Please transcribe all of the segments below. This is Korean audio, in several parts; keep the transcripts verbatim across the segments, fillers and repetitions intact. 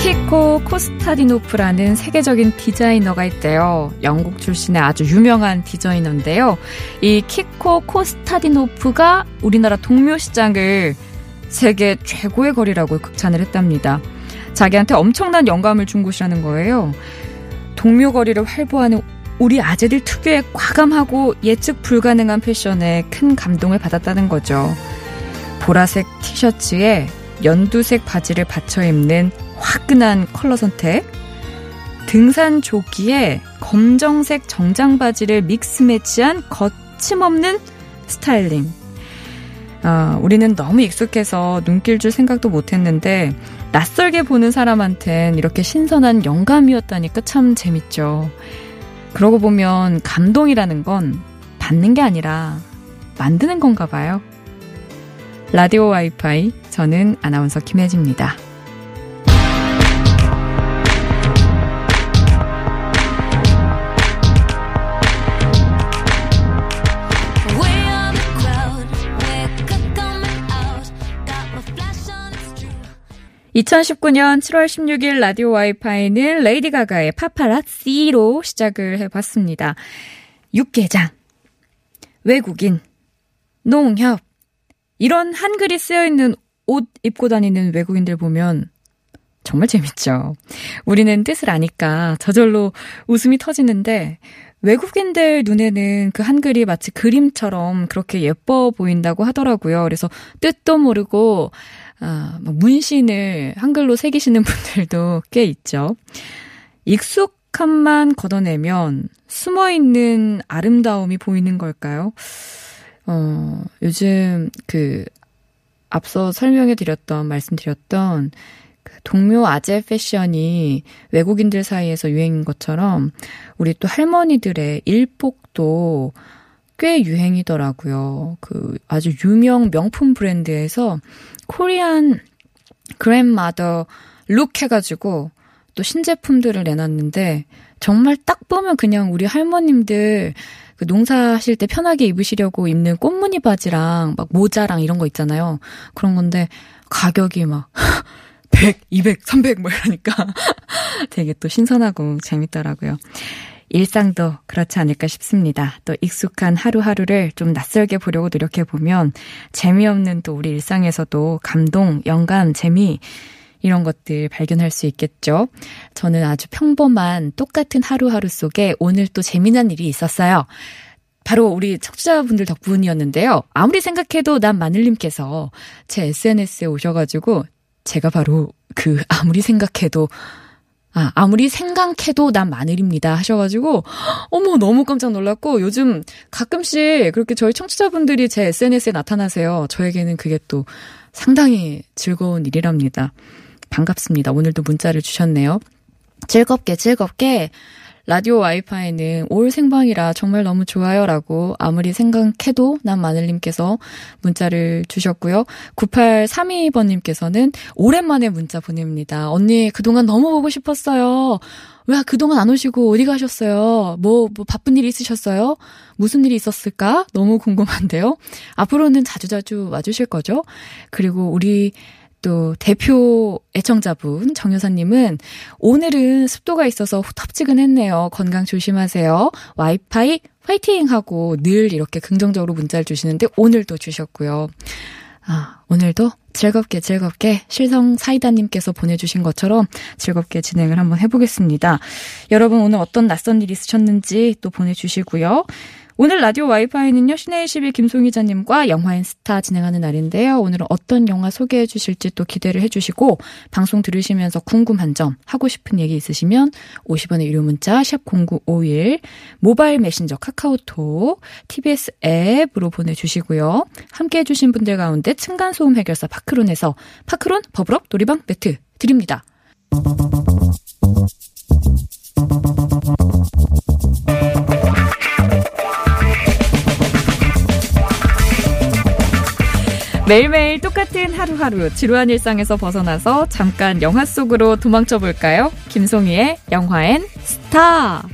키코 코스타디노프라는 세계적인 디자이너가 있대요. 영국 출신의 아주 유명한 디자이너인데요. 이 키코 코스타디노프가 우리나라 동묘 시장을 세계 최고의 거리라고 극찬을 했답니다. 자기한테 엄청난 영감을 준 곳이라는 거예요. 동묘 거리를 활보하는 우리 아재들 특유의 과감하고 예측 불가능한 패션에 큰 감동을 받았다는 거죠. 보라색 티셔츠에 연두색 바지를 받쳐 입는 화끈한 컬러 선택, 등산 조끼에 검정색 정장 바지를 믹스 매치한 거침없는 스타일링. 아, 우리는 너무 익숙해서 눈길 줄 생각도 못했는데 낯설게 보는 사람한텐 이렇게 신선한 영감이었다니까 참 재밌죠. 그러고 보면 감동이라는 건 받는 게 아니라 만드는 건가 봐요. 라디오 와이파이, 저는 아나운서 김혜지입니다. 이천십구 년 칠월 십육일 라디오 와이파이는 레이디 가가의 파파라치로 시작을 해봤습니다. 육개장, 외국인, 농협, 이런 한글이 쓰여있는 옷 입고 다니는 외국인들 보면 정말 재밌죠. 우리는 뜻을 아니까 저절로 웃음이 터지는데 외국인들 눈에는 그 한글이 마치 그림처럼 그렇게 예뻐 보인다고 하더라고요. 그래서 뜻도 모르고 아, 문신을 한글로 새기시는 분들도 꽤 있죠. 익숙함만 걷어내면 숨어있는 아름다움이 보이는 걸까요? 어, 요즘 그 앞서 설명해드렸던, 말씀드렸던 그 동묘 아재 패션이 외국인들 사이에서 유행인 것처럼 우리 또 할머니들의 일복도 꽤 유행이더라고요. 그 아주 유명 명품 브랜드에서 코리안 그랜마더 룩 해가지고 또 신제품들을 내놨는데 정말 딱 보면 그냥 우리 할머님들 그 농사하실 때 편하게 입으시려고 입는 꽃무늬 바지랑 막 모자랑 이런 거 있잖아요. 그런 건데 가격이 막 백, 이백, 삼백 뭐 이러니까 되게 또 신선하고 재밌더라고요. 일상도 그렇지 않을까 싶습니다. 또 익숙한 하루하루를 좀 낯설게 보려고 노력해보면 재미없는 또 우리 일상에서도 감동, 영감, 재미 이런 것들 발견할 수 있겠죠. 저는 아주 평범한 똑같은 하루하루 속에 오늘 또 재미난 일이 있었어요. 바로 우리 청취자분들 덕분이었는데요. 아무리 생각해도 난 마늘님께서 제 에스엔에스에 오셔가지고 제가 바로 그 아무리 생각해도 아, 아무리 생각해도 난 마늘입니다 하셔가지고 어머 너무 깜짝 놀랐고 요즘 가끔씩 그렇게 저희 청취자분들이 제 에스엔에스에 나타나세요. 저에게는 그게 또 상당히 즐거운 일이랍니다. 반갑습니다. 오늘도 문자를 주셨네요. 즐겁게 즐겁게 라디오 와이파이는 올 생방이라 정말 너무 좋아요라고 아무리 생각해도 난 마늘님께서 문자를 주셨고요. 구팔삼이번님께서는 오랜만에 문자 보냅니다. 언니 그동안 너무 보고 싶었어요. 왜 그동안 안 오시고 어디 가셨어요? 뭐, 뭐 바쁜 일이 있으셨어요? 무슨 일이 있었을까? 너무 궁금한데요. 앞으로는 자주자주 와주실 거죠? 그리고 우리 또 대표 애청자분 정여사님은 오늘은 습도가 있어서 후텁지근했네요. 건강 조심하세요. 와이파이 화이팅 하고 늘 이렇게 긍정적으로 문자를 주시는데 오늘도 주셨고요. 아, 오늘도 즐겁게 즐겁게 실성사이다님께서 보내주신 것처럼 즐겁게 진행을 한번 해보겠습니다. 여러분 오늘 어떤 낯선 일이 있으셨는지 또 보내주시고요. 오늘 라디오 와이파이는요, 씨네 이십일 김송희 기자님과 영화 N 스타 진행하는 날인데요. 오늘은 어떤 영화 소개해 주실지 또 기대를 해주시고, 방송 들으시면서 궁금한 점, 하고 싶은 얘기 있으시면 오십 원의 유료 문자 샵 공구오일, 모바일 메신저 카카오톡, 티비에스 앱으로 보내주시고요. 함께해 주신 분들 가운데 층간소음 해결사 파크론에서 파크론 버블업 놀이방 매트 드립니다. 매일매일 똑같은 하루하루 지루한 일상에서 벗어나서 잠깐 영화 속으로 도망쳐볼까요? 김송희의 영화 N 스타.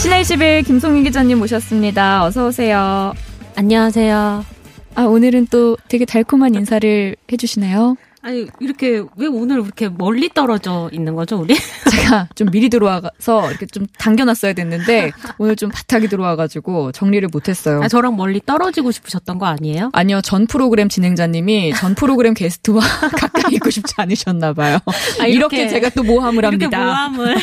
씨네 이십일 김송희 기자님 모셨습니다. 어서 오세요. 안녕하세요. 아, 오늘은 또 되게 달콤한 인사를 해주시네요. 아니, 이렇게, 왜 오늘 이렇게 멀리 떨어져 있는 거죠, 우리? 제가 좀 미리 들어와서 이렇게 좀 당겨놨어야 됐는데, 오늘 좀 바닥이 들어와가지고 정리를 못했어요. 아, 저랑 멀리 떨어지고 싶으셨던 거 아니에요? 아니요, 전 프로그램 진행자님이 전 프로그램 게스트와 가까이 있고 싶지 않으셨나봐요. 아, 이렇게, 이렇게 제가 또 모함을 합니다. 이렇게 모함을.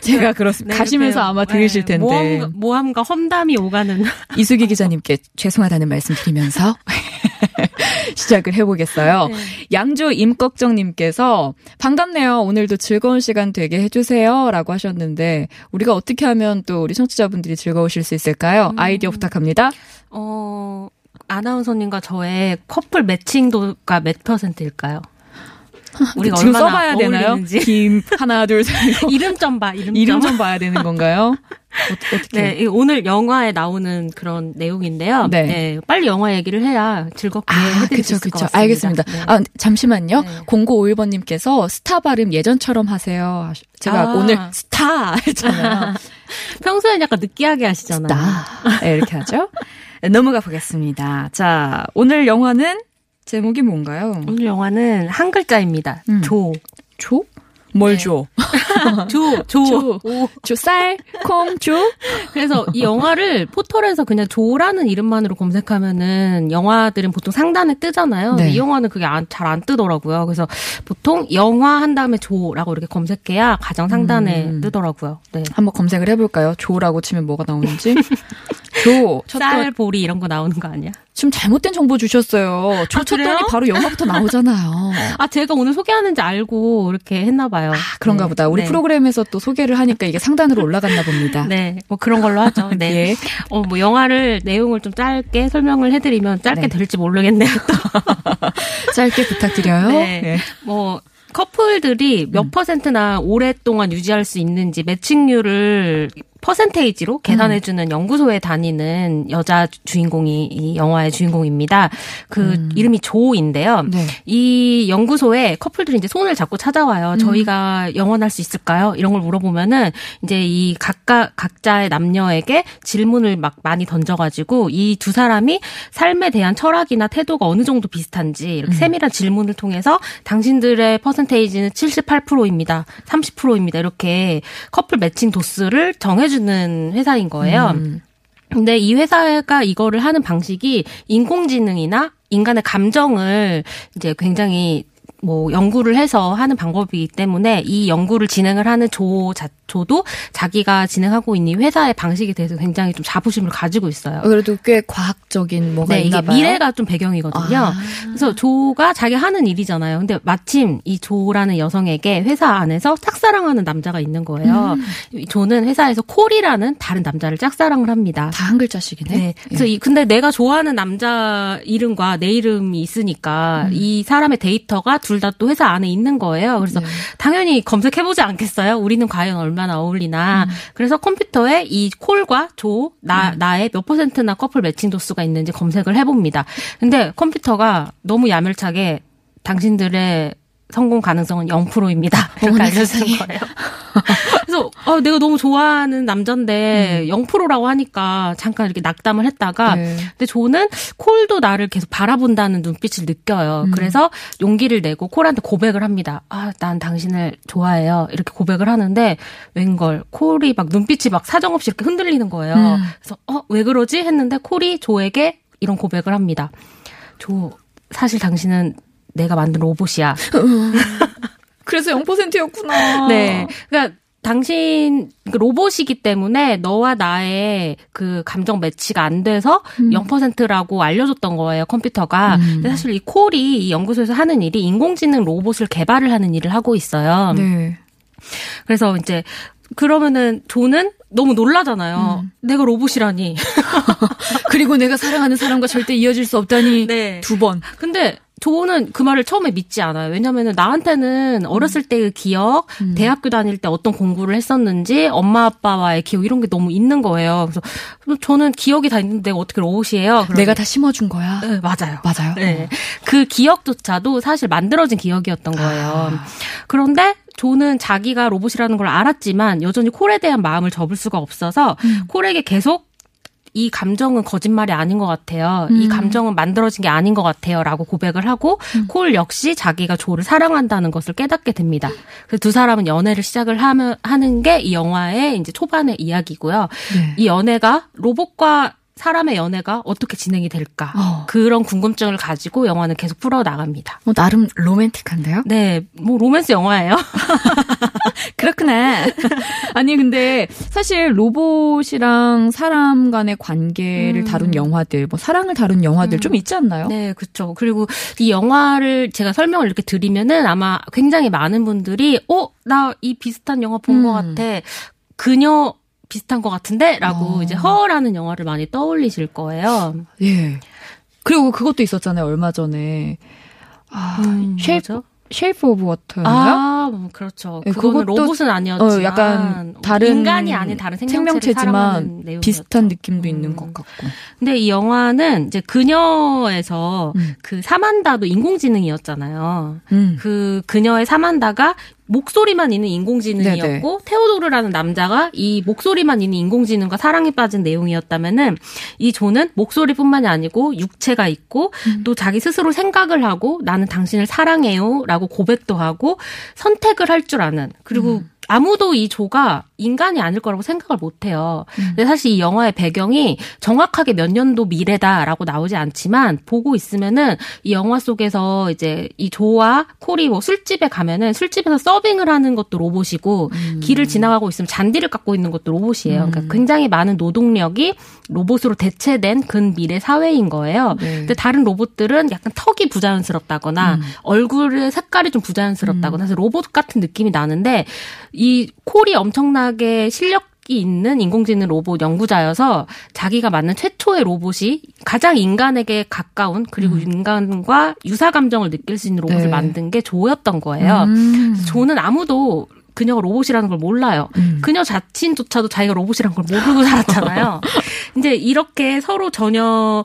제가 그렇습니다. 네, 가시면서 이렇게, 아마 들으실 텐데. 모함, 모함과 험담이 오가는. 이수기 기자님께 죄송하다는 말씀 드리면서. 시작을 해보겠어요. 네. 양주 임꺽정님께서 반갑네요. 오늘도 즐거운 시간 되게 해주세요. 라고 하셨는데, 우리가 어떻게 하면 또 우리 청취자분들이 즐거우실 수 있을까요? 음. 아이디어 부탁합니다. 어, 아나운서님과 저의 커플 매칭도가 몇 퍼센트일까요? 우리가 지금 써봐야 어울리는지. 되나요? 김 하나 둘 셋. 이름 좀 봐. 이름, 이름 좀 봐야 되는 건가요? 어, 어떻게? 네, 오늘 영화에 나오는 그런 내용인데요. 네, 네 빨리 영화 얘기를 해야 즐겁게 아, 해드릴 수 있을 것 같습니다. 알겠습니다. 네. 아, 잠시만요. 네. 공구오일 번님께서 스타 발음 예전처럼 하세요. 제가 아. 오늘 스타 했잖아요. 평소엔 약간 느끼하게 하시잖아요. 스타. 네, 이렇게 하죠. 네, 넘어가 보겠습니다. 자, 오늘 영화는 제목이 뭔가요? 오늘 영화는 한 글자입니다. 음. 조. 조? 뭘 네. 줘? 조, 조, 조, 오. 조, 쌀, 콩, 조. 그래서 이 영화를 포털에서 그냥 조라는 이름만으로 검색하면은 영화들은 보통 상단에 뜨잖아요. 네. 이 영화는 그게 잘 안 뜨더라고요. 그래서 보통 영화 한 다음에 조라고 이렇게 검색해야 가장 상단에 음. 뜨더라고요. 네. 한번 검색을 해볼까요? 조라고 치면 뭐가 나오는지. 조, 쌀, 보리 이런 거 나오는 거 아니야? 지금 잘못된 정보 주셨어요. 조 아, 쳤더니 바로 영화부터 나오잖아요. 아, 제가 오늘 소개하는지 알고 이렇게 했나 봐요. 아, 그런가 네. 보다. 우리 네. 프로그램에서 또 소개를 하니까 이게 상단으로 올라갔나 봅니다. 네, 뭐 그런 걸로 하죠. 네. 예. 어, 뭐 영화를 내용을 좀 짧게 설명을 해드리면 짧게 네. 될지 모르겠네요. 짧게 부탁드려요. 네. 네. 뭐. 커플들이 몇 음. 퍼센트나 오랫동안 유지할 수 있는지 매칭률을 퍼센테이지로 계산해주는 음. 연구소에 다니는 여자 주인공이 이 영화의 주인공입니다. 그 음. 이름이 조인데요. 네. 이 연구소에 커플들이 이제 손을 잡고 찾아와요. 음. 저희가 영원할 수 있을까요? 이런 걸 물어보면은 이제 이 각각 각자의 남녀에게 질문을 막 많이 던져가지고 이 두 사람이 삶에 대한 철학이나 태도가 어느 정도 비슷한지 이렇게 음. 세밀한 질문을 통해서 당신들의 퍼센테이지는 칠십팔 퍼센트입니다. 삼십 퍼센트입니다. 이렇게 커플 매칭 도수를 정해 주는 회사인 거예요. 음. 근데 이 회사가 이거를 하는 방식이 인공지능이나 인간의 감정을 이제 굉장히 뭐 연구를 해서 하는 방법이기 때문에 이 연구를 진행을 하는 조 자, 조도 자기가 진행하고 있는 회사의 방식에 대해서 굉장히 좀 자부심을 가지고 있어요. 그래도 꽤 과학적인 뭐가 네, 있나 봐요. 이게 미래가 좀 배경이거든요. 아. 그래서 조가 자기 하는 일이잖아요. 근데 마침 이 조라는 여성에게 회사 안에서 짝사랑하는 남자가 있는 거예요. 음. 조는 회사에서 콜이라는 다른 남자를 짝사랑을 합니다. 다 한 글자씩이네. 네. 그래서 예. 이 근데 내가 좋아하는 남자 이름과 내 이름이 있으니까 음. 이 사람의 데이터가 둘 다 또 회사 안에 있는 거예요. 그래서 네. 당연히 검색해보지 않겠어요? 우리는 과연 얼마나 어울리나. 음. 그래서 컴퓨터에 이 콜과 조, 나, 음. 나의 몇 퍼센트나 커플 매칭 도수가 있는지 검색을 해봅니다. 근데 컴퓨터가 너무 야멸차게 당신들의 성공 가능성은 영 퍼센트입니다. 이렇게 알려주는 거예요. 그래서 어, 내가 너무 좋아하는 남잔데 음. 영 퍼센트라고 하니까 잠깐 이렇게 낙담을 했다가 네. 근데 조는 콜도 나를 계속 바라본다는 눈빛을 느껴요. 음. 그래서 용기를 내고 콜한테 고백을 합니다. 아, 난 당신을 좋아해요. 이렇게 고백을 하는데 웬걸 콜이 막 눈빛이 막 사정없이 이렇게 흔들리는 거예요. 음. 그래서 어, 왜 그러지? 했는데 콜이 조에게 이런 고백을 합니다. 조, 사실 당신은 내가 만든 로봇이야. 그래서 영 퍼센트였구나. 네. 그러니까 당신 로봇이기 때문에 너와 나의 그 감정 매치가 안 돼서 음. 영 퍼센트라고 알려줬던 거예요, 컴퓨터가. 음. 근데 사실 이 콜이 이 연구소에서 하는 일이 인공지능 로봇을 개발을 하는 일을 하고 있어요. 네. 그래서 이제 그러면은 조는 너무 놀라잖아요. 음. 내가 로봇이라니. 그리고 내가 사랑하는 사람과 절대 이어질 수 없다니. 네. 두 번. 근데 조는 그 말을 처음에 믿지 않아요. 왜냐면은 나한테는 어렸을 때의 기억, 음. 대학교 다닐 때 어떤 공부를 했었는지, 엄마 아빠와의 기억 이런 게 너무 있는 거예요. 그래서 저는 기억이 다 있는데 어떻게 로봇이에요? 내가 다 심어준 거야. 네, 맞아요. 맞아요. 네. 그 기억조차도 사실 만들어진 기억이었던 거예요. 아. 그런데 조는 자기가 로봇이라는 걸 알았지만 여전히 콜에 대한 마음을 접을 수가 없어서 음. 콜에게 계속 이 감정은 거짓말이 아닌 것 같아요. 음. 이 감정은 만들어진 게 아닌 것 같아요. 라고 고백을 하고 음. 콜 역시 자기가 조를 사랑한다는 것을 깨닫게 됩니다. 그래서 두 사람은 연애를 시작을 하면, 하는 게 이 영화의 이제 초반의 이야기고요. 네. 이 연애가 로봇과 사람의 연애가 어떻게 진행이 될까. 어. 그런 궁금증을 가지고 영화는 계속 풀어나갑니다. 뭐 나름 로맨틱한데요? 네. 뭐 로맨스 영화예요. 그렇구나. 아니 근데 사실 로봇이랑 사람 간의 관계를 음. 다룬 영화들, 뭐 사랑을 다룬 영화들 음. 좀 있지 않나요? 네. 그렇죠. 그리고 이 영화를 제가 설명을 이렇게 드리면은 아마 굉장히 많은 분들이 어? 나 이 비슷한 영화 본 것 음. 같아. 그녀 비슷한 것 같은데? 라고 어. 이제 허라는 영화를 많이 떠올리실 거예요. 예. 그리고 그것도 있었잖아요. 얼마 전에. 아, 음, 쉐이프, 뭐죠? 쉐이프 오브 워터였나요? 아, 뭐 그렇죠. 예, 그거는 그것도, 로봇은 아니었지만. 어, 약간 다른 인간이 아닌 다른 생명체를 사랑하는 내용이었죠. 비슷한 느낌도 음. 있는 것 같고. 근데 이 영화는 이제 그녀에서 음. 그 사만다도 인공지능이었잖아요. 음. 그 그녀의 사만다가 목소리만 있는 인공지능이었고 네네. 테오도르라는 남자가 이 목소리만 있는 인공지능과 사랑에 빠진 내용이었다면은 이 조는 목소리뿐만이 아니고 육체가 있고 음. 또 자기 스스로 생각을 하고 나는 당신을 사랑해요 라고 고백도 하고 선택을 할 줄 아는 그리고 음. 아무도 이 조가 인간이 아닐 거라고 생각을 못해요. 음. 근데 사실 이 영화의 배경이 정확하게 몇 년도 미래다라고 나오지 않지만 보고 있으면은 이 영화 속에서 이제 이 조와 콜이 뭐 술집에 가면은 술집에서 서빙을 하는 것도 로봇이고 음. 길을 지나가고 있으면 잔디를 깎고 있는 것도 로봇이에요. 음. 그러니까 굉장히 많은 노동력이 로봇으로 대체된 근미래 사회인 거예요. 네. 근데 다른 로봇들은 약간 턱이 부자연스럽다거나 음. 얼굴의 색깔이 좀 부자연스럽다거나 해서 로봇 같은 느낌이 나는데 이 콜이 엄청나게 실력이 있는 인공지능 로봇 연구자여서 자기가 만든 최초의 로봇이 가장 인간에게 가까운 그리고 음. 인간과 유사 감정을 느낄 수 있는 로봇을 네. 만든 게 조였던 거예요. 음. 조는 아무도 그녀가 로봇이라는 걸 몰라요. 음. 그녀 자신조차도 자기가 로봇이라는 걸 모르고 살았잖아요. 이제 이렇게 서로 전혀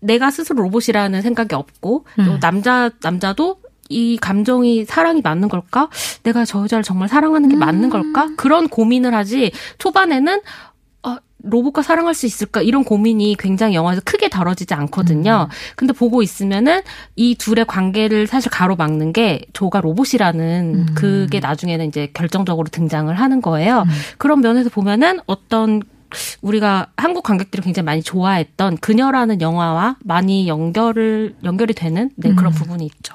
내가 스스로 로봇이라는 생각이 없고 음. 또 남자, 남자도 이 감정이 사랑이 맞는 걸까? 내가 저 여자를 정말 사랑하는 게 음. 맞는 걸까? 그런 고민을 하지 초반에는 어, 로봇과 사랑할 수 있을까? 이런 고민이 굉장히 영화에서 크게 다뤄지지 않거든요. 음. 근데 보고 있으면은 이 둘의 관계를 사실 가로막는 게 조가 로봇이라는 음. 그게 나중에는 이제 결정적으로 등장을 하는 거예요. 음. 그런 면에서 보면은 어떤 우리가 한국 관객들이 굉장히 많이 좋아했던 그녀라는 영화와 많이 연결을 연결이 되는 네, 그런 음. 부분이 있죠.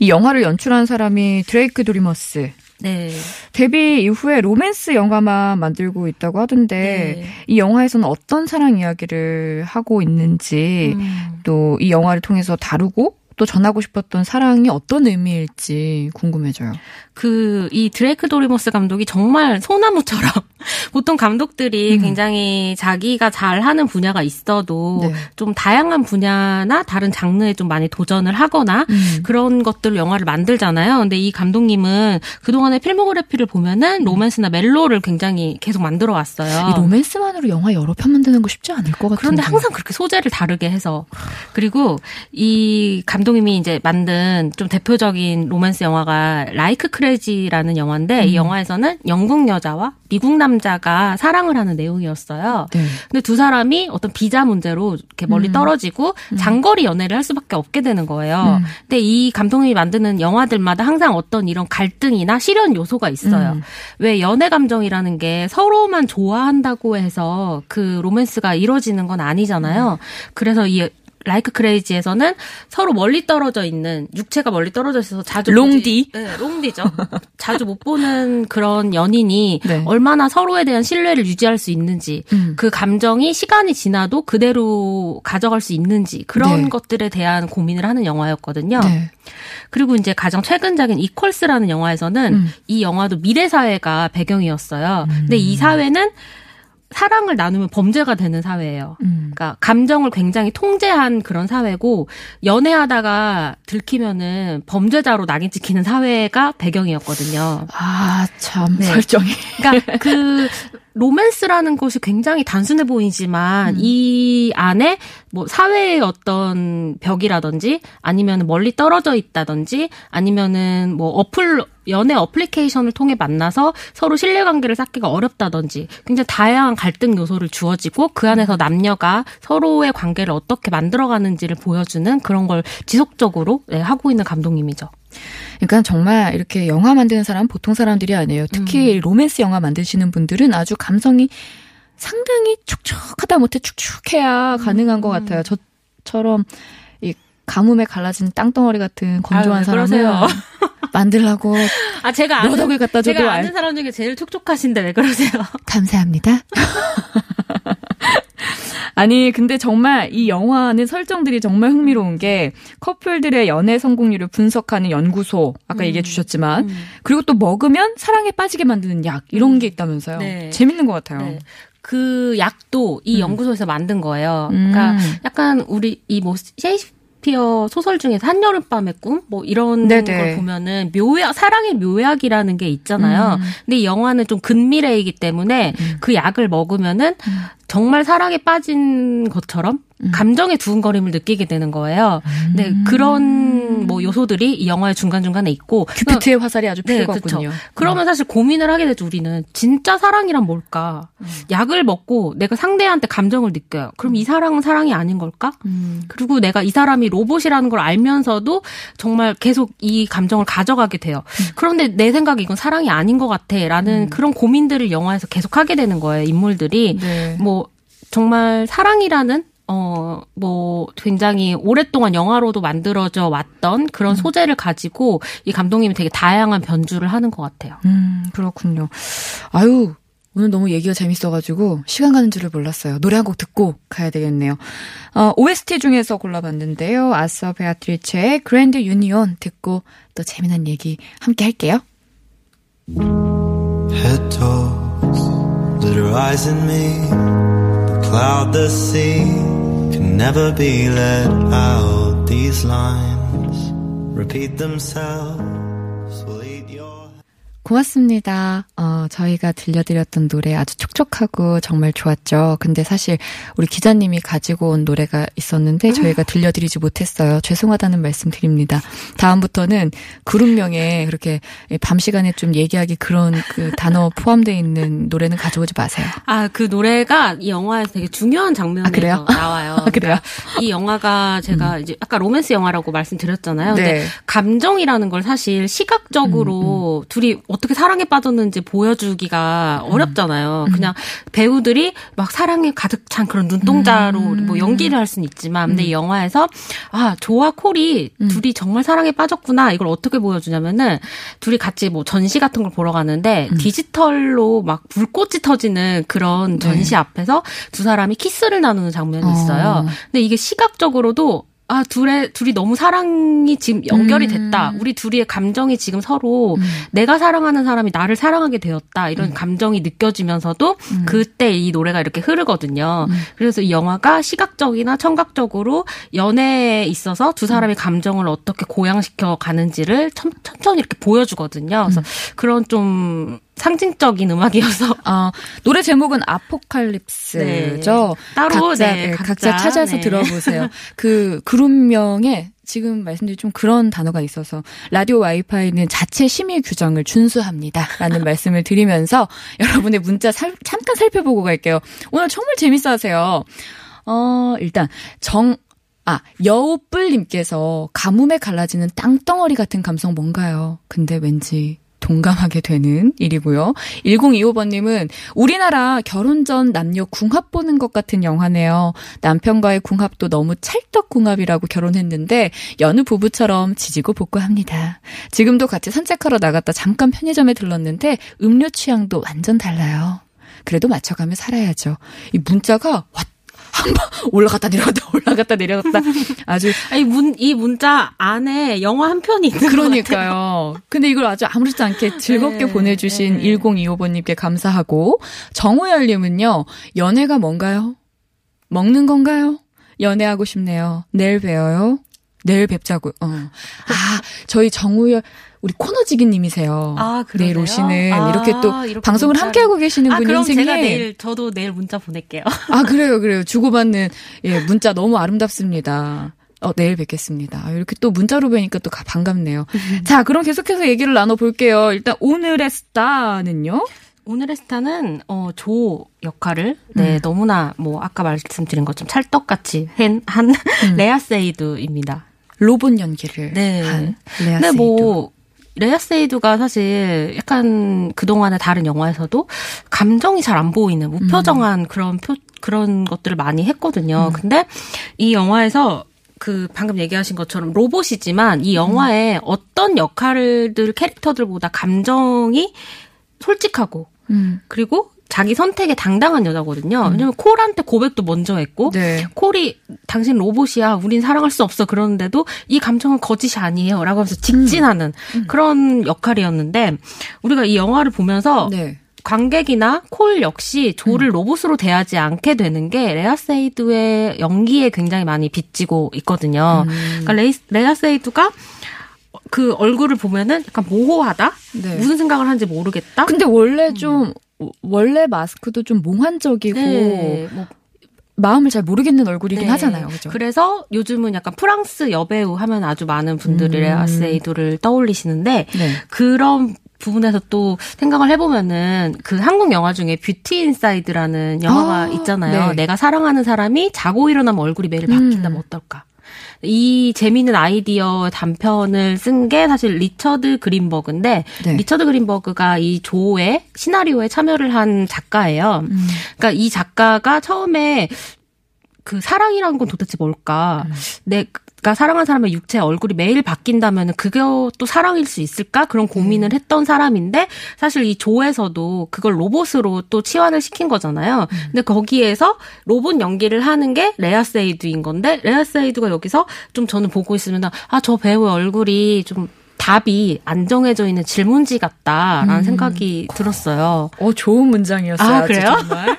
이 영화를 연출한 사람이 드레이크 도레무스. 네. 데뷔 이후에 로맨스 영화만 만들고 있다고 하던데 네. 이 영화에서는 어떤 사랑 이야기를 하고 있는지 음. 또 이 영화를 통해서 다루고 또 전하고 싶었던 사랑이 어떤 의미일지 궁금해져요. 그 이 드레이크 도레무스 감독이 정말 소나무처럼 보통 감독들이 음. 굉장히 자기가 잘하는 분야가 있어도 네. 좀 다양한 분야나 다른 장르에 좀 많이 도전을 하거나 음. 그런 것들 영화를 만들잖아요. 근데 이 감독님은 그동안의 필모그래피를 보면은 로맨스나 멜로를 굉장히 계속 만들어 왔어요. 이 로맨스만으로 영화 여러 편 만드는 거 쉽지 않을 것 같은데. 그런데 항상 그렇게 소재를 다르게 해서 그리고 이 감독 감독님이 이제 만든 좀 대표적인 로맨스 영화가 라이크 크레이지라는 영화인데 음. 이 영화에서는 영국 여자와 미국 남자가 사랑을 하는 내용이었어요. 네. 근데 두 사람이 어떤 비자 문제로 이렇게 멀리 음. 떨어지고 장거리 연애를 할 수밖에 없게 되는 거예요. 음. 근데 이 감독님이 만드는 영화들마다 항상 어떤 이런 갈등이나 실현 요소가 있어요. 음. 왜 연애 감정이라는 게 서로만 좋아한다고 해서 그 로맨스가 이루어지는 건 아니잖아요. 그래서 이 라이크 크레이지에서는 서로 멀리 떨어져 있는, 육체가 멀리 떨어져 있어서 자주 롱디? 네, 롱디죠. 자주 못 보는 그런 연인이 네. 얼마나 서로에 대한 신뢰를 유지할 수 있는지, 음. 그 감정이 시간이 지나도 그대로 가져갈 수 있는지, 그런 네. 것들에 대한 고민을 하는 영화였거든요. 네. 그리고 이제 가장 최근작인 이퀄스라는 영화에서는 음. 이 영화도 미래 사회가 배경이었어요. 음. 근데 이 사회는 사랑을 나누면 범죄가 되는 사회예요. 음. 그러니까 감정을 굉장히 통제한 그런 사회고, 연애하다가 들키면은 범죄자로 낙인 찍히는 사회가 배경이었거든요. 아, 참 네. 설정이. 그러니까 그 로맨스라는 것이 굉장히 단순해 보이지만 음. 이 안에 뭐 사회의 어떤 벽이라든지, 아니면 멀리 떨어져 있다든지, 아니면은 뭐 어플 연애 어플리케이션을 통해 만나서 서로 신뢰관계를 쌓기가 어렵다든지, 굉장히 다양한 갈등 요소를 주어지고, 그 안에서 남녀가 서로의 관계를 어떻게 만들어가는지를 보여주는 그런 걸 지속적으로 네, 하고 있는 감독님이죠. 그러니까 정말 이렇게 영화 만드는 사람 보통 사람들이 아니에요. 특히 음. 로맨스 영화 만드시는 분들은 아주 감성이 상당히 촉촉하다 못해 축축해야 가능한 음. 것 같아요. 저처럼 이 가뭄에 갈라진 땅덩어리 같은 건조한 사람을 만들라고 아 제가 아는, 몇 억을 갖다 줘도 제가 아는 알... 사람 중에 제일 촉촉하신데 왜 그러세요? 감사합니다. 아니 근데 정말 이 영화는 설정들이 정말 흥미로운 게, 커플들의 연애 성공률을 분석하는 연구소, 아까 음. 얘기해 주셨지만 음. 그리고 또 먹으면 사랑에 빠지게 만드는 약, 이런 음. 게 있다면서요. 네. 재밌는 것 같아요. 네. 그 약도 이 연구소에서 음. 만든 거예요. 음. 그러니까 약간 우리 이 뭐 셰익스피어 소설 중에서 한여름밤의 꿈 뭐 이런 네네. 걸 보면은 묘약, 사랑의 묘약이라는 게 있잖아요. 음. 근데 이 영화는 좀 근미래이기 때문에 음. 그 약을 먹으면은 음. 정말 사랑에 빠진 것처럼 음. 감정의 두근거림을 느끼게 되는 거예요. 음. 네, 그런 뭐 요소들이 이 영화의 중간중간에 있고. 큐피트의 그러니까, 화살이 아주 필요하군요. 네, 그러면 어. 사실 고민을 하게 되죠. 우리는 진짜 사랑이란 뭘까? 음. 약을 먹고 내가 상대한테 감정을 느껴요. 그럼 음. 이 사랑은 사랑이 아닌 걸까? 음. 그리고 내가 이 사람이 로봇이라는 걸 알면서도 정말 계속 이 감정을 가져가게 돼요. 음. 그런데 내 생각에 이건 사랑이 아닌 것 같아라는 음. 그런 고민들을 영화에서 계속하게 되는 거예요. 인물들이. 네. 뭐 정말 사랑이라는 어 뭐 굉장히 오랫동안 영화로도 만들어져 왔던 그런 소재를 가지고 이 감독님이 되게 다양한 변주를 하는 것 같아요. 음 그렇군요. 아유 오늘 너무 얘기가 재밌어가지고 시간 가는 줄을 몰랐어요. 노래 한 곡 듣고 가야 되겠네요. 어, 오에스티 중에서 골라봤는데요. 아서 베아트리체의 그랜드 유니온 듣고 또 재미난 얘기 함께 할게요. Head toes, little eyes in me. Cloud the sea can never be let out. These lines repeat themselves. Will lead your. 고맙습니다. 어, 저희가 들려드렸던 노래 아주 촉촉하고 정말 좋았죠. 근데 사실 우리 기자님이 가지고 온 노래가 있었는데 저희가 들려드리지 못했어요. 죄송하다는 말씀 드립니다. 다음부터는 그룹명에 그렇게 밤 시간에 좀 얘기하기 그런 그 단어 포함되어 있는 노래는 가져오지 마세요. 아, 그 노래가 이 영화에서 되게 중요한 장면에서 아, 나와요. 아, 그래요? 그러니까 이 영화가 제가 음. 이제 아까 로맨스 영화라고 말씀드렸잖아요. 네. 근데 감정이라는 걸 사실 시각적으로 음, 음. 둘이 어떻게 사랑에 빠졌는지 보여주기가 음. 어렵잖아요. 음. 그냥 배우들이 막 사랑에 가득 찬 그런 눈동자로 음. 뭐 연기를 할 수는 있지만, 음. 근데 이 영화에서 아 조와 콜이 음. 둘이 정말 사랑에 빠졌구나, 이걸 어떻게 보여주냐면은 둘이 같이 뭐 전시 같은 걸 보러 가는데 음. 디지털로 막 불꽃이 터지는 그런 전시 네. 앞에서 두 사람이 키스를 나누는 장면이 있어요. 어. 근데 이게 시각적으로도 아, 둘의, 둘이 너무 사랑이 지금 연결이 됐다. 음. 우리 둘이의 감정이 지금 서로 음. 내가 사랑하는 사람이 나를 사랑하게 되었다. 이런 음. 감정이 느껴지면서도 음. 그때 이 노래가 이렇게 흐르거든요. 음. 그래서 이 영화가 시각적이나 청각적으로 연애에 있어서 두 사람의 감정을 어떻게 고양시켜 가는지를 천, 천천히 이렇게 보여주거든요. 그래서 음. 그런 좀 상징적인 음악이어서. 아, 노래 제목은 아포칼립스죠. 네. 따로 각자, 네, 각자, 각자 찾아서 네. 들어보세요. 그 그룹명에 지금 말씀드린 좀 그런 단어가 있어서 라디오 와이파이는 자체 심의 규정을 준수합니다. 라는 말씀을 드리면서 여러분의 문자 살, 잠깐 살펴보고 갈게요. 오늘 정말 재밌어 하세요. 어, 일단 정... 아, 여우뿔님께서 가뭄에 갈라지는 땅덩어리 같은 감성 뭔가요? 근데 왠지 동감하게 되는 일이고요. 일공이오 번님은 우리나라 결혼 전 남녀 궁합 보는 것 같은 영화네요. 남편과의 궁합도 너무 찰떡궁합이라고 결혼했는데 여느 부부처럼 지지고 볶고합니다. 지금도 같이 산책하러 나갔다 잠깐 편의점에 들렀는데 음료 취향도 완전 달라요. 그래도 맞춰가며 살아야죠. 이 문자가 왔다. 한 번 올라갔다 내려갔다 올라갔다 내려갔다 아주 아니 문, 이 문자 안에 영화 한 편이 있는 그러니까요. 것 같아요. 근데 이걸 아주 아무렇지 않게 즐겁게 네, 보내주신 네. 일공이오 번님께 감사하고 정호열님은요. 연애가 뭔가요? 먹는 건가요? 연애하고 싶네요. 내일 뵈어요. 내일 뵙자고요. 어. 아 저희 정우열 우리 코너지기님이세요. 아, 그래요? 내일 오시는 아, 이렇게 또 이렇게 방송을 문자를... 함께하고 계시는 분이 인생에. 아, 그럼 제가 내일 저도 내일 문자 보낼게요. 아 그래요, 그래요. 주고받는 예 문자 너무 아름답습니다. 어 내일 뵙겠습니다. 이렇게 또 문자로 뵈니까 또 반갑네요. 자, 그럼 계속해서 얘기를 나눠볼게요. 일단 오늘의 스타는요. 오늘의 스타는 어, 조 역할을 네 음. 너무나 뭐 아까 말씀드린 것처럼 찰떡같이 한, 한 음. 레아 세이두입니다. 로봇 연기를 네. 한 레아 세이두. 뭐 레아 세이두가 사실 약간 그동안의 다른 영화에서도 감정이 잘 안 보이는 무표정한 음. 그런 표, 그런 것들을 많이 했거든요. 음. 근데 이 영화에서 그 방금 얘기하신 것처럼 로봇이지만 이 영화에 음. 어떤 역할들 캐릭터들보다 감정이 솔직하고 음. 그리고 자기 선택에 당당한 여자거든요. 음. 왜냐면 콜한테 고백도 먼저 했고 네. 콜이 당신 로봇이야. 우린 사랑할 수 없어. 그러는데도 이 감정은 거짓이 아니에요. 라고 하면서 직진하는 음. 음. 그런 역할이었는데 우리가 이 영화를 보면서 네. 관객이나 콜 역시 조를 음. 로봇으로 대하지 않게 되는 게 레아 세이두의 연기에 굉장히 많이 비치고 있거든요. 음. 그러니까 레이, 레아 세이두가 그 얼굴을 보면은 약간 모호하다? 네. 무슨 생각을 하는지 모르겠다? 근데 원래 좀, 음. 원래 마스크도 좀 몽환적이고, 네. 뭐. 마음을 잘 모르겠는 얼굴이긴 네. 하잖아요. 그죠? 그래서 요즘은 약간 프랑스 여배우 하면 아주 많은 분들이 음. 레아 세이두를 떠올리시는데, 네. 그런 부분에서 또 생각을 해보면은 그 한국 영화 중에 뷰티 인사이드라는 영화가 아, 있잖아요. 네. 내가 사랑하는 사람이 자고 일어나면 얼굴이 매일 바뀐다면 음. 어떨까? 이 재미있는 아이디어 단편을 쓴 게 사실 리처드 그린버그인데 네. 리처드 그린버그가 이 조의 시나리오에 참여를 한 작가예요. 음. 그러니까 이 작가가 처음에 그 사랑이라는 건 도대체 뭘까? 음. 내가 사랑한 사람의 육체 얼굴이 매일 바뀐다면 그게 또 사랑일 수 있을까? 그런 고민을 음. 했던 사람인데 사실 이 조에서도 그걸 로봇으로 또 치환을 시킨 거잖아요. 음. 근데 거기에서 로봇 연기를 하는 게 레아 세이두인 건데 레아 세이두가 여기서 좀 저는 보고 있으면 아, 저 배우의 얼굴이 좀 답이 안 정해져 있는 질문지 같다라는 음. 생각이 들었어요. 어, 좋은 문장이었어요. 아, 그래요? 아주 정말.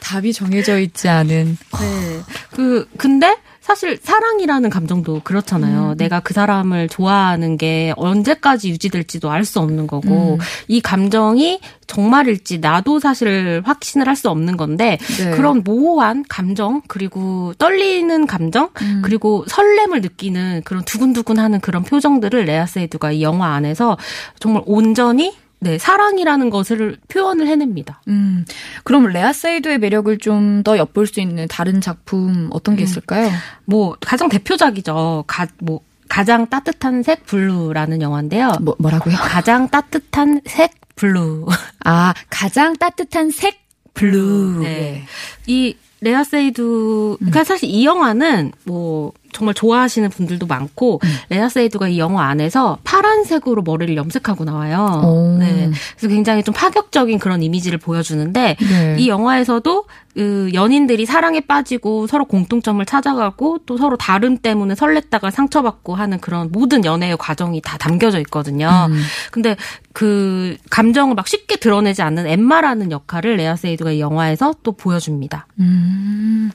답이 정해져 있지 않은. 네. 그, 근데 사실 사랑이라는 감정도 그렇잖아요. 음. 내가 그 사람을 좋아하는 게 언제까지 유지될지도 알 수 없는 거고 음. 이 감정이 정말일지 나도 사실 확신을 할 수 없는 건데 네. 그런 모호한 감정 그리고 떨리는 감정 음. 그리고 설렘을 느끼는 그런 두근두근하는 그런 표정들을 레아 세이두가 이 영화 안에서 정말 온전히 네, 사랑이라는 것을 표현을 해냅니다. 음, 그럼 레아 세이두의 매력을 좀 더 엿볼 수 있는 다른 작품 어떤 게 있을까요? 음, 뭐 가장 대표작이죠. 가, 뭐 가장 따뜻한 색 블루라는 영화인데요. 뭐, 뭐라고요? 가장 따뜻한 색 블루. 아, 가장 따뜻한 색 블루. 네, 이 레아 세이두. 그러니까 음. 사실 이 영화는 뭐. 정말 좋아하시는 분들도 많고 음. 레아 세이두가 이 영화 안에서 파란색으로 머리를 염색하고 나와요. 오. 네, 그래서 굉장히 좀 파격적인 그런 이미지를 보여주는데 네. 이 영화에서도 그 연인들이 사랑에 빠지고 서로 공통점을 찾아가고 또 서로 다름 때문에 설렜다가 상처받고 하는 그런 모든 연애의 과정이 다 담겨져 있거든요. 음. 근데 그 감정을 막 쉽게 드러내지 않는 엠마라는 역할을 레아 세이두가 이 영화에서 또 보여줍니다. 음.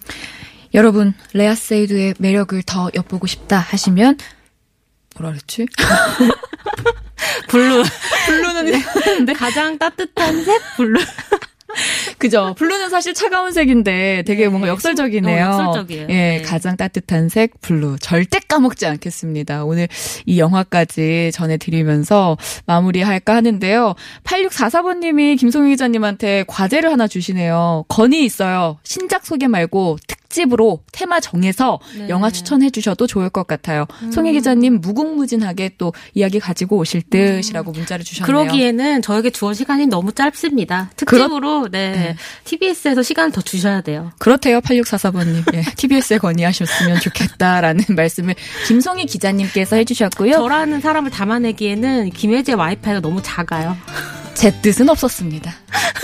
여러분, 레아 세이두의 매력을 더 엿보고 싶다 하시면, 뭐라 그랬지? 블루. 블루는 네. 근데 가장 따뜻한 색? 블루. 그죠. 블루는 사실 차가운 색인데 되게 네, 뭔가 역설적이네요. 역설적이에요. 예, 네. 가장 따뜻한 색 블루. 절대 까먹지 않겠습니다. 오늘 이 영화까지 전해드리면서 마무리할까 하는데요. 팔육사사 번님이 김송희 기자님한테 과제를 하나 주시네요. 건이 있어요. 신작 소개 말고 특 특집으로 테마 정해서 네. 영화 추천해 주셔도 좋을 것 같아요. 음. 송혜 기자님 무궁무진하게 또 이야기 가지고 오실 듯이라고 문자를 주셨네요. 그러기에는 저에게 주어 시간이 너무 짧습니다. 특집으로 그렇... 네. 네. 티비에스에서 시간을 더 주셔야 돼요. 그렇대요. 팔육사사 번님. 예, 티비에스에 건의하셨으면 좋겠다라는 말씀을 김송희 기자님께서 해주셨고요. 저라는 사람을 담아내기에는 김혜지의 와이파이가 너무 작아요. 제 뜻은 없었습니다.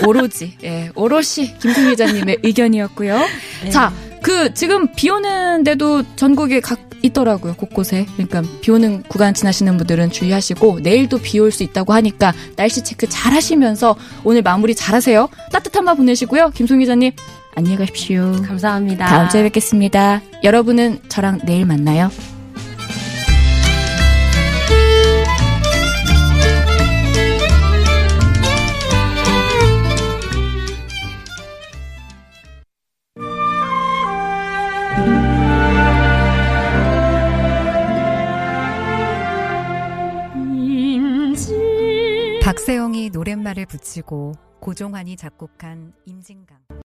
오로지, 예, 오롯이 김송희 기자님의 의견이었고요. 네. 자, 그 지금 비 오는데도 전국에 각 있더라고요. 곳곳에. 그러니까 비 오는 구간 지나시는 분들은 주의하시고 내일도 비 올 수 있다고 하니까 날씨 체크 잘 하시면서 오늘 마무리 잘 하세요. 따뜻한 밤 보내시고요. 김송희 기자님 안녕히 가십시오. 감사합니다. 다음 주에 뵙겠습니다. 여러분은 저랑 내일 만나요. 박세영이 노랫말을 붙이고 고종환이 작곡한 임진강.